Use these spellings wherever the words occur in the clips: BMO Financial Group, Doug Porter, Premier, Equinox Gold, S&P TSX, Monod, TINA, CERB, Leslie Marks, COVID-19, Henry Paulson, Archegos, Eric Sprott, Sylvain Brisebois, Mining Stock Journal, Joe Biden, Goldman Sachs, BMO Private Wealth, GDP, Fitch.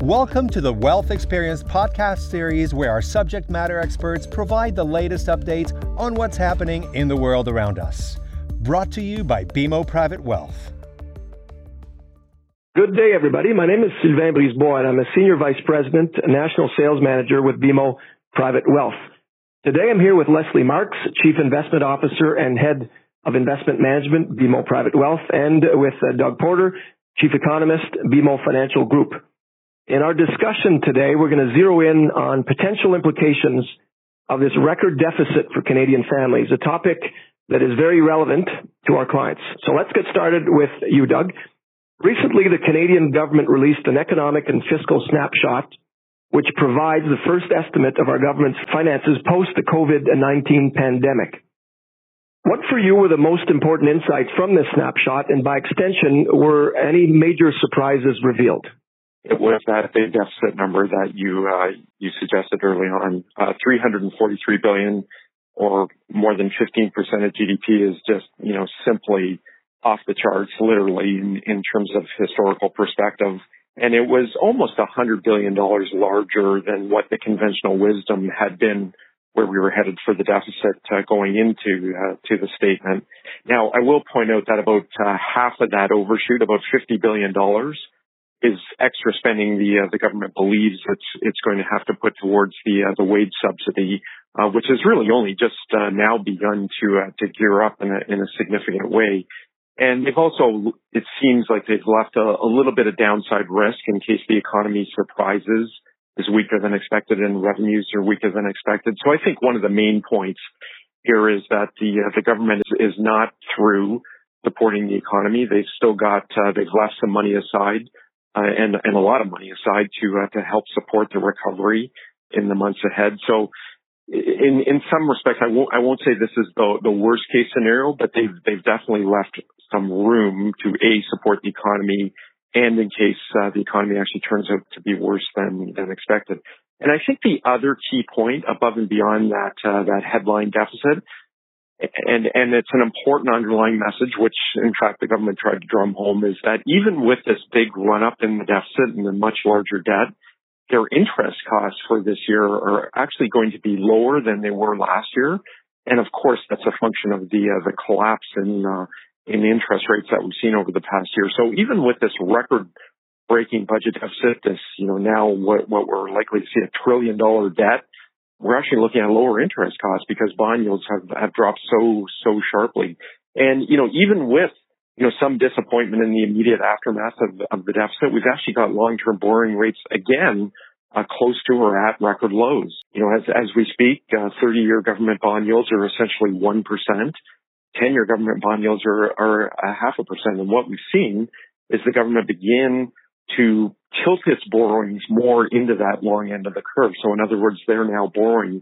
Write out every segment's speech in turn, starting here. Welcome to the Wealth Experience podcast series, where our subject matter experts provide the latest updates on what's happening in the world around us. Brought to you by BMO Private Wealth. Good day, everybody. My name is Sylvain Brisebois, and I'm a Senior Vice President, National Sales Manager with BMO Private Wealth. Today, I'm here with Leslie Marks, Chief Investment Officer and Head of Investment Management, BMO Private Wealth, and with Doug Porter, Chief Economist, BMO Financial Group. In our discussion today, we're going to zero in on potential implications of this record deficit for Canadian families, a topic that is very relevant to our clients. So let's get started with you, Doug. Recently, the Canadian government released an economic and fiscal snapshot, which provides the first estimate of our government's finances post the COVID-19 pandemic. What for you were the most important insights from this snapshot, and by extension, were any major surprises revealed? It was that big deficit number that you suggested early on. $343 billion, or more than 15% of GDP, is just, simply off the charts, literally, in terms of historical perspective. And it was almost $100 billion larger than what the conventional wisdom had been where we were headed for the deficit going into to the statement. Now, I will point out that about half of that overshoot, about $50 billion, is extra spending the government believes it's going to have to put towards the wage subsidy, which has really only just now begun to gear up in a significant way. And they've also, it seems like they've left a little bit of downside risk in case the economy surprises, is weaker than expected, and revenues are weaker than expected. So I think one of the main points here is that the government is not through supporting the economy. They've still got they've left some money aside. And a lot of money aside to help support the recovery in the months ahead. So, in some respects, I won't say this is the worst case scenario, but they've definitely left some room to support the economy, and in case the economy actually turns out to be worse than expected. And I think the other key point above and beyond that headline deficit, And it's an important underlying message, which, in fact, the government tried to drum home, is that even with this big run-up in the deficit and the much larger debt, their interest costs for this year are actually going to be lower than they were last year. And, of course, that's a function of the collapse in interest rates that we've seen over the past year. So even with this record-breaking budget deficit, this, now what we're likely to see $1 trillion debt, we're actually looking at lower interest costs because bond yields have dropped so sharply. And, even with, some disappointment in the immediate aftermath of the deficit, we've actually got long-term borrowing rates again close to or at record lows. As we speak, 30-year government bond yields are essentially 1%. 10-year government bond yields are 0.5%. And what we've seen is the government begin to tilt its borrowings more into that long end of the curve. So in other words, they're now borrowing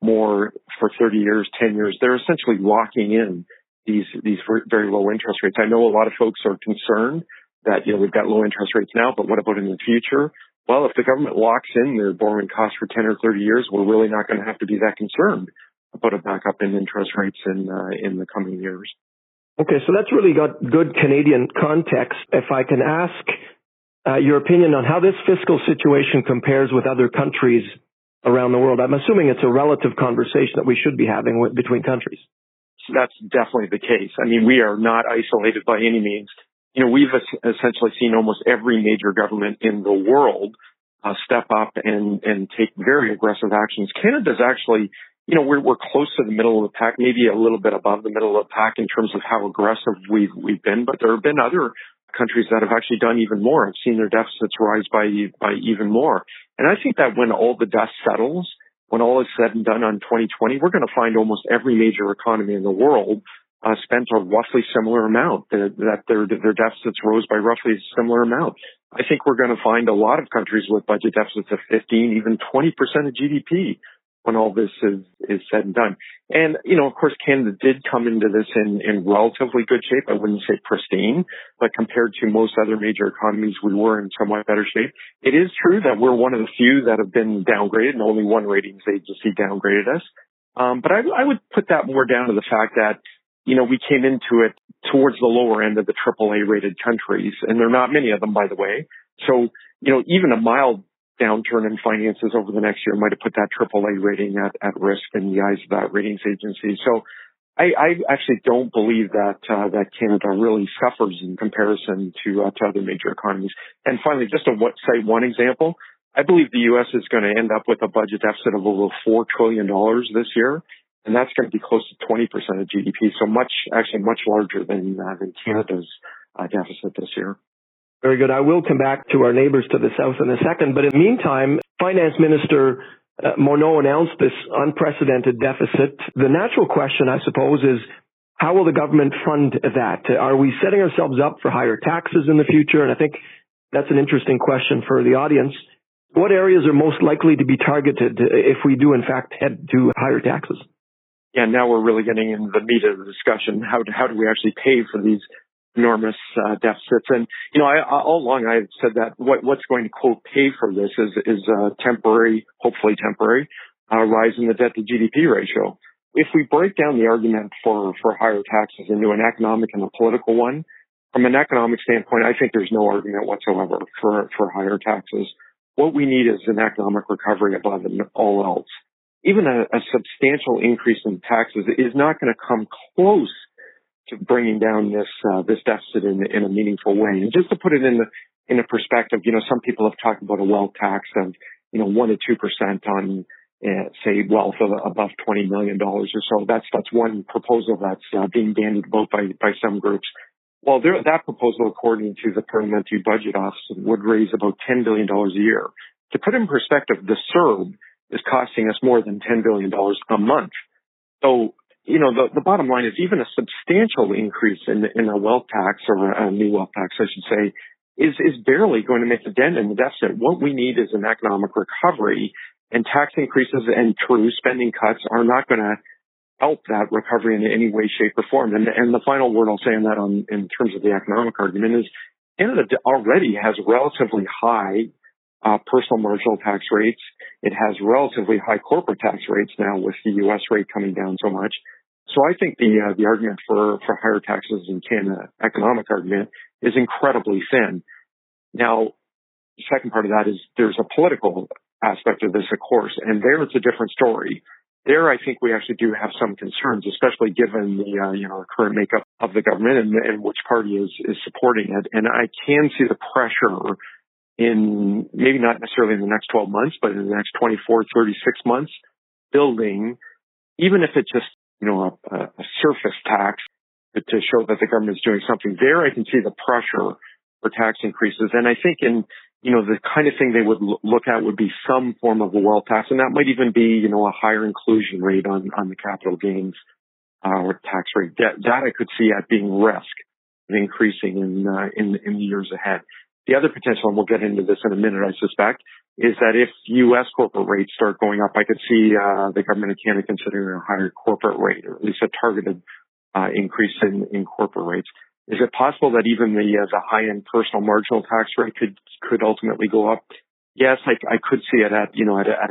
more for 30 years, 10 years. They're essentially locking in these very low interest rates. I know a lot of folks are concerned that, we've got low interest rates now, but what about in the future? Well, if the government locks in their borrowing costs for 10 or 30 years, we're really not going to have to be that concerned about a back up in interest rates in the coming years. Okay, so that's really got good Canadian context. If I can ask your opinion on how this fiscal situation compares with other countries around the world. I'm assuming it's a relative conversation that we should be having between countries. That's definitely the case. I mean, we are not isolated by any means. We've essentially seen almost every major government in the world step up and take very aggressive actions. Canada's actually, we're close to the middle of the pack, maybe a little bit above the middle of the pack in terms of how aggressive we've been, but there have been other countries that have actually done even more. I've seen their deficits rise by even more. And I think that when all the dust settles, when all is said and done on 2020, we're going to find almost every major economy in the world spent a roughly similar amount, that their deficits rose by roughly a similar amount. I think we're going to find a lot of countries with budget deficits of 15, even 20% of GDP when all this is said and done. And, of course, Canada did come into this in relatively good shape. I wouldn't say pristine, but compared to most other major economies, we were in somewhat better shape. It is true that we're one of the few that have been downgraded, and only one ratings agency downgraded us. But I would put that more down to the fact that, we came into it towards the lower end of the AAA-rated countries, and there are not many of them, by the way. So, you know, even a mild downturn in finances over the next year might have put that AAA rating at risk in the eyes of that ratings agency. So I actually don't believe that that Canada really suffers in comparison to other major economies. And finally, just to cite one example, I believe the U.S. is going to end up with a budget deficit of over $4 trillion this year, and that's going to be close to 20% of GDP, so much larger than Canada's deficit this year. Very good. I will come back to our neighbors to the south in a second. But in the meantime, Finance Minister Monod announced this unprecedented deficit. The natural question, I suppose, is how will the government fund that? Are we setting ourselves up for higher taxes in the future? And I think that's an interesting question for the audience. What areas are most likely to be targeted if we do, in fact, head to higher taxes? Yeah, now we're really getting into the meat of the discussion. How do we actually pay for these enormous deficits? And, you know, all along I've said that what's going to, quote, pay for this is a temporary, hopefully temporary, rise in the debt-to-GDP ratio. If we break down the argument for higher taxes into an economic and a political one, from an economic standpoint, I think there's no argument whatsoever for higher taxes. What we need is an economic recovery above all else. Even a substantial increase in taxes is not going to come close to bringing down this deficit in a meaningful way. And just to put it in a perspective, you know, some people have talked about a wealth tax of, you know, 1 to 2% on say wealth of above $20 million or so. That's one proposal that's being bandied about by some groups. Well, that proposal, according to the Parliamentary Budget Office, would raise about $10 billion a year. To put in perspective, the CERB is costing us more than $10 billion a month. So, you know, the bottom line is even a substantial increase in a wealth tax, or a new wealth tax, I should say, is barely going to make a dent in the deficit. What we need is an economic recovery, and tax increases and true spending cuts are not going to help that recovery in any way, shape, or form. And the final word I'll say on that, in terms of the economic argument, is Canada already has relatively high personal marginal tax rates. It has relatively high corporate tax rates now, with the U.S. rate coming down so much. So I think the argument for higher taxes in Canada, economic argument, is incredibly thin. Now, the second part of that is there's a political aspect of this, of course, and there it's a different story. There, I think we actually do have some concerns, especially given the you know, current makeup of the government and which party is supporting it. And I can see the pressure in, maybe not necessarily in the next 12 months, but in the next 24, 36 months, building, even if it's just, you know, a surface tax to show that the government is doing something. There, I can see the pressure for tax increases. And I think you know, the kind of thing they would look at would be some form of a wealth tax, and that might even be, you know, a higher inclusion rate on the capital gains or tax rate. That I could see at being risk of increasing in the years ahead. The other potential, and we'll get into this in a minute, I suspect, is that if U.S. corporate rates start going up, I could see the government of Canada considering a higher corporate rate, or at least a targeted increase in corporate rates. Is it possible that even the high-end personal marginal tax rate could ultimately go up? Yes, I could see it at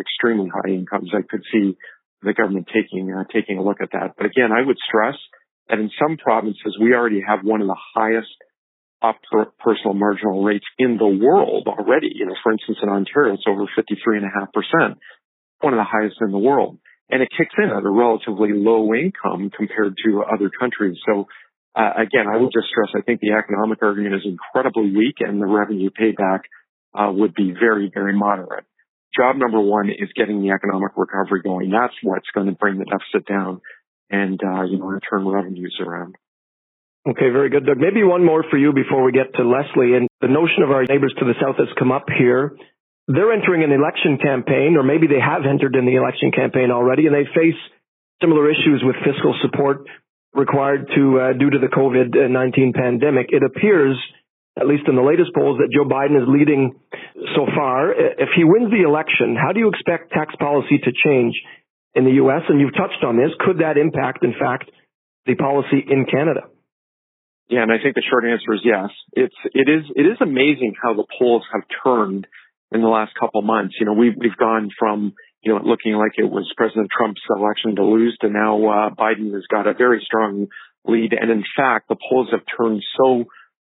extremely high incomes. I could see the government taking a look at that. But again, I would stress that in some provinces we already have one of the highest personal marginal rates in the world already. You know, for instance, in Ontario it's over 53.5%, one of the highest in the world, and it kicks in at a relatively low income compared to other countries. So. Again, I would just stress, I think the economic argument is incredibly weak, and the revenue payback would be very, very moderate. Job number one is getting the economic recovery going. That's what's going to bring the deficit down and, you know, turn revenues around. Okay, very good, Doug. Maybe one more for you before we get to Leslie. And the notion of our neighbors to the south has come up here. They're entering an election campaign, or maybe they have entered in the election campaign already, and they face similar issues with fiscal support required to due to the COVID-19 pandemic. It appears, at least in the latest polls, that Joe Biden is leading so far. If he wins the election, how do you expect tax policy to change in the U.S.? And you've touched on this. Could that impact, in fact, the policy in Canada? Yeah, and I think the short answer is yes. It is amazing how the polls have turned in the last couple months. You know, we've gone from, you know, looking like it was President Trump's election to lose, to now Biden has got a very strong lead. And in fact, the polls have turned so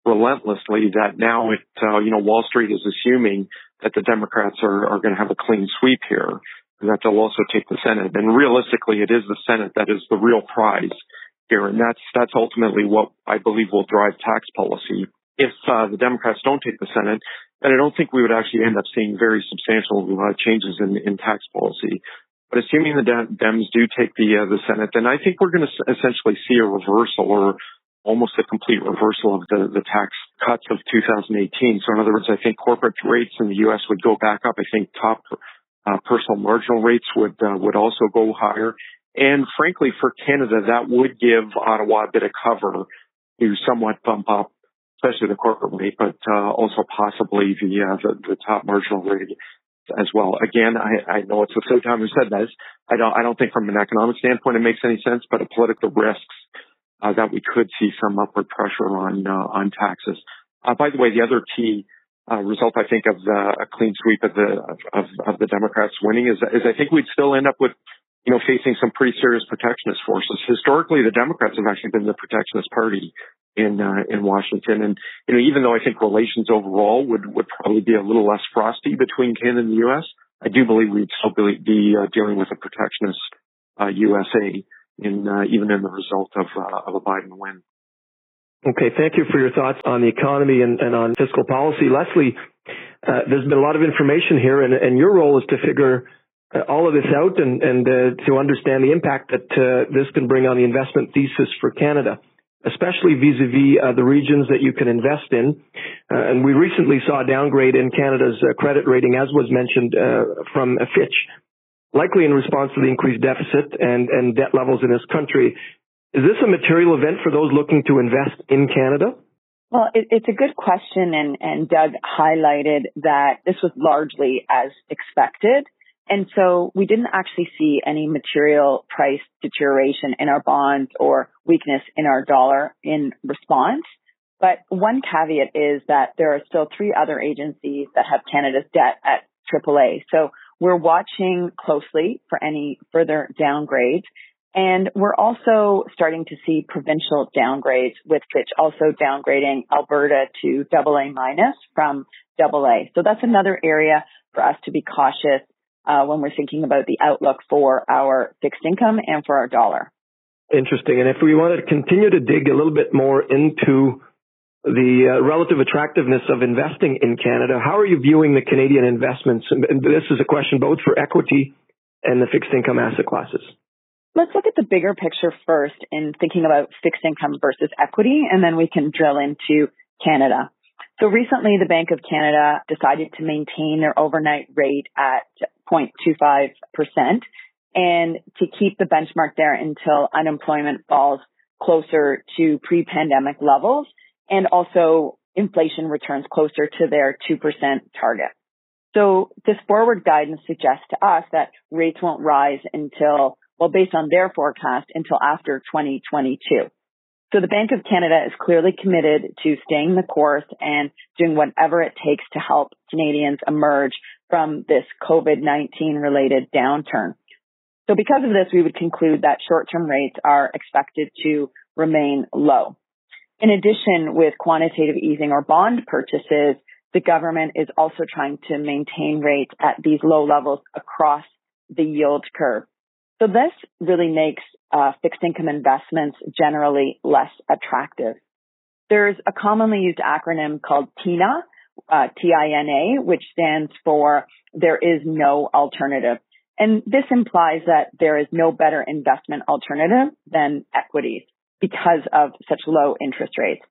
relentlessly that now it, Wall Street is assuming that the Democrats are going to have a clean sweep here and that they'll also take the Senate. And realistically, it is the Senate that is the real prize here. And that's ultimately what I believe will drive tax policy. If the Democrats don't take the Senate, then I don't think we would actually end up seeing very substantial changes in tax policy. But assuming the Dems do take the Senate, then I think we're going to essentially see a reversal or almost a complete reversal of the tax cuts of 2018. So in other words, I think corporate rates in the U.S. would go back up. I think top personal marginal rates would also go higher. And frankly, for Canada, that would give Ottawa a bit of cover to somewhat bump up, especially the corporate rate, but also possibly the top marginal rate as well. Again, I know it's the third time we've said this. I don't think from an economic standpoint it makes any sense, but a political risks that we could see some upward pressure on taxes. By the way, the other key result I think of a clean sweep of the Democrats winning is I think we'd still end up with facing some pretty serious protectionist forces. Historically, the Democrats have actually been the protectionist party in Washington. And, even though I think relations overall would probably be a little less frosty between Canada and the U.S., I do believe we'd still be dealing with a protectionist USA even in the result of a Biden win. Okay. Thank you for your thoughts on the economy and on fiscal policy. Leslie, there's been a lot of information here and your role is to figure all of this out and to understand the impact that this can bring on the investment thesis for Canada, especially vis-a-vis the regions that you can invest in. And we recently saw a downgrade in Canada's credit rating, as was mentioned, from Fitch, likely in response to the increased deficit and debt levels in this country. Is this a material event for those looking to invest in Canada? Well, it's a good question, and Doug highlighted that this was largely as expected. And so we didn't actually see any material price deterioration in our bonds or weakness in our dollar in response. But one caveat is that there are still three other agencies that have Canada's debt at AAA. So we're watching closely for any further downgrades. And we're also starting to see provincial downgrades, with Fitch also downgrading Alberta to AA- from AA. So that's another area for us to be cautious when we're thinking about the outlook for our fixed income and for our dollar. Interesting. And if we want to continue to dig a little bit more into the relative attractiveness of investing in Canada, how are you viewing the Canadian investments? And this is a question both for equity and the fixed income asset classes. Let's look at the bigger picture first in thinking about fixed income versus equity, and then we can drill into Canada. So recently, the Bank of Canada decided to maintain their overnight rate at 0.25% and to keep the benchmark there until unemployment falls closer to pre-pandemic levels and also inflation returns closer to their 2% target. So this forward guidance suggests to us that rates won't rise until, well, based on their forecast, until after 2022. So the Bank of Canada is clearly committed to staying the course and doing whatever it takes to help Canadians emerge from this COVID-19 related downturn. So because of this, we would conclude that short-term rates are expected to remain low. In addition, with quantitative easing or bond purchases, the government is also trying to maintain rates at these low levels across the yield curve. So this really makes fixed income investments generally less attractive. There's a commonly used acronym called TINA, T-I-N-A, which stands for there is no alternative. And this implies that there is no better investment alternative than equities because of such low interest rates.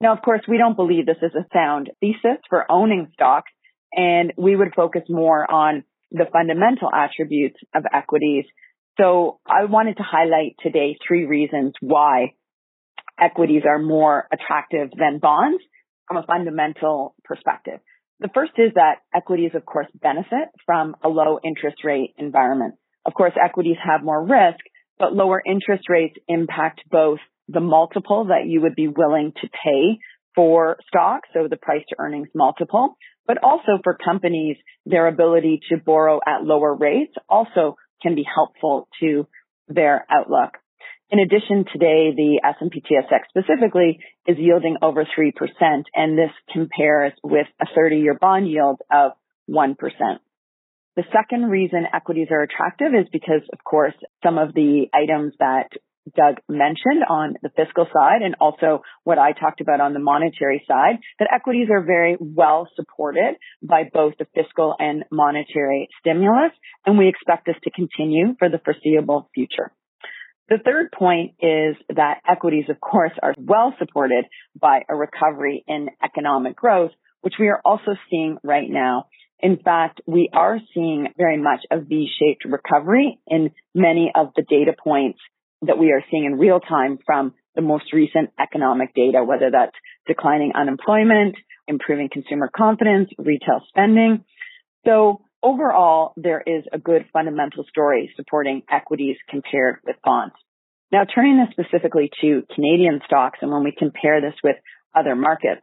Now, of course, we don't believe this is a sound thesis for owning stocks, and we would focus more on the fundamental attributes of equities. So I wanted to highlight today three reasons why equities are more attractive than bonds from a fundamental perspective. The first is that equities, of course, benefit from a low interest rate environment. Of course, equities have more risk, but lower interest rates impact both the multiple that you would be willing to pay for stocks, so the price to earnings multiple, but also for companies, their ability to borrow at lower rates also can be helpful to their outlook. In addition, today, the S&P TSX specifically is yielding over 3%, and this compares with a 30-year bond yield of 1%. The second reason equities are attractive is because, of course, some of the items that Doug mentioned on the fiscal side and also what I talked about on the monetary side, that equities are very well supported by both the fiscal and monetary stimulus, and we expect this to continue for the foreseeable future. The third point is that equities, of course, are well supported by a recovery in economic growth, which we are also seeing right now. In fact, we are seeing very much a V-shaped recovery in many of the data points that we are seeing in real time from the most recent economic data, whether that's declining unemployment, improving consumer confidence, retail spending. So overall, there is a good fundamental story supporting equities compared with bonds. Now, turning this specifically to Canadian stocks, and when we compare this with other markets,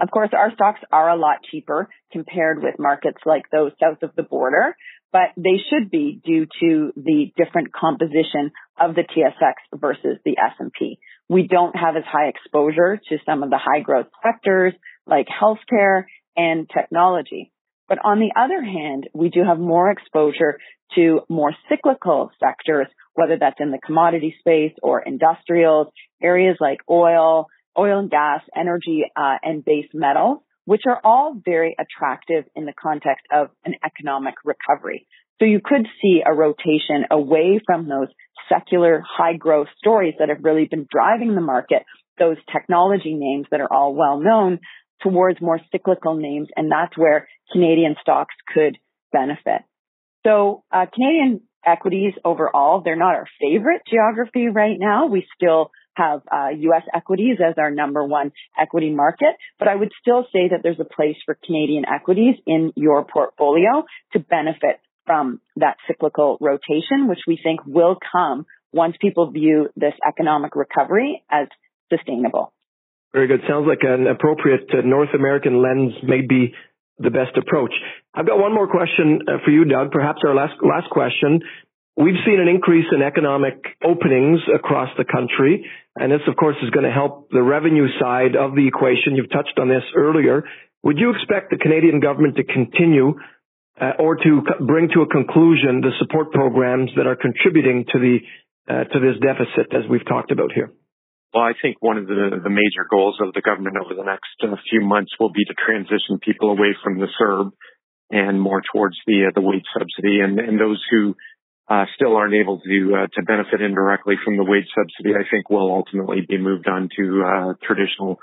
of course, our stocks are a lot cheaper compared with markets like those south of the border, but they should be due to the different composition of the TSX versus the S&P. We don't have as high exposure to some of the high growth sectors like healthcare and technology. But on the other hand, we do have more exposure to more cyclical sectors, whether that's in the commodity space or industrials, areas like oil and gas, energy, and base metals, which are all very attractive in the context of an economic recovery. So you could see a rotation away from those secular high growth stories that have really been driving the market, those technology names that are all well known, towards more cyclical names. And that's where Canadian stocks could benefit. So Canadian equities overall, they're not our favorite geography right now. We still have U.S. equities as our number one equity market, but I would still say that there's a place for Canadian equities in your portfolio to benefit from that cyclical rotation, which we think will come once people view this economic recovery as sustainable. Very good. Sounds like an appropriate North American lens may be the best approach. I've got one more question for you, Doug, perhaps our last question. We've seen an increase in economic openings across the country, and this, of course, is going to help the revenue side of the equation. You've touched on this earlier. Would you expect the Canadian government to continue or to bring to a conclusion the support programs that are contributing to this deficit as we've talked about here? Well, I think one of the major goals of the government over the next few months will be to transition people away from the CERB and more towards the wage subsidy, and those who still aren't able to benefit indirectly from the wage subsidy, I think, will ultimately be moved on to traditional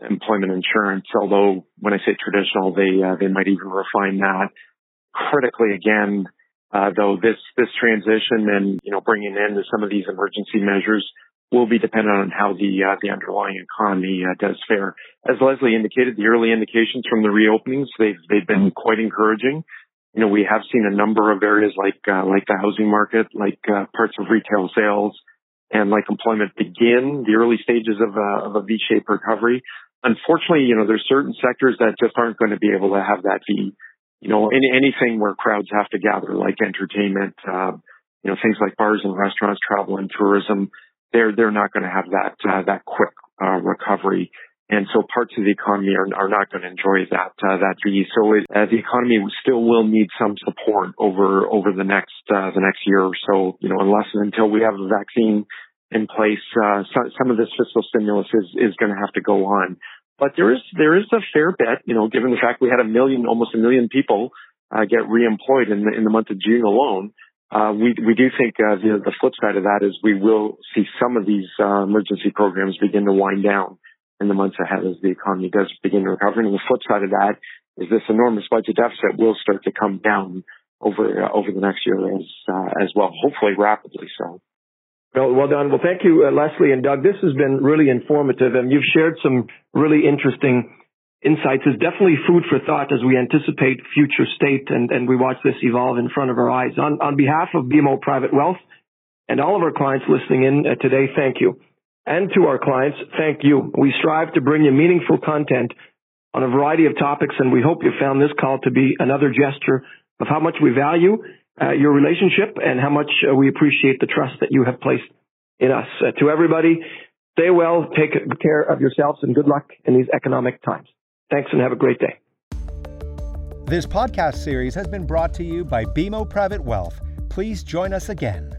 employment insurance. Although when I say traditional, they might even refine that. Critically, again, though, this transition and bringing in some of these emergency measures will be dependent on how the underlying economy does fare. As Leslie indicated, the early indications from the reopenings, they've been quite encouraging. We have seen a number of areas like the housing market, parts of retail sales, and employment begin the early stages of a V-shaped recovery. Unfortunately, there's certain sectors that just aren't going to be able to have that V. Anything where crowds have to gather, like entertainment, things like bars and restaurants, travel and tourism, they're not going to have that quick recovery, and so parts of the economy are not going to enjoy that V. So the economy still will need some support over the next year or so. Unless and until we have a vaccine in place, some of this fiscal stimulus is going to have to go on. But there is a fair bit, given the fact we had almost a million people get reemployed in the month of June alone. We do think the flip side of that is we will see some of these emergency programs begin to wind down in the months ahead as the economy does begin to recover. And the flip side of that is this enormous budget deficit will start to come down over the next year as well, hopefully rapidly so. Well done. Well, thank you, Leslie and Doug. This has been really informative, and you've shared some really interesting insights. Is definitely food for thought as we anticipate future state and we watch this evolve in front of our eyes. On behalf of BMO Private Wealth and all of our clients listening in today, thank you. And to our clients, thank you. We strive to bring you meaningful content on a variety of topics, and we hope you found this call to be another gesture of how much we value your relationship and how much we appreciate the trust that you have placed in us. To everybody, stay well, take care of yourselves, and good luck in these economic times. Thanks and have a great day. This podcast series has been brought to you by BMO Private Wealth. Please join us again.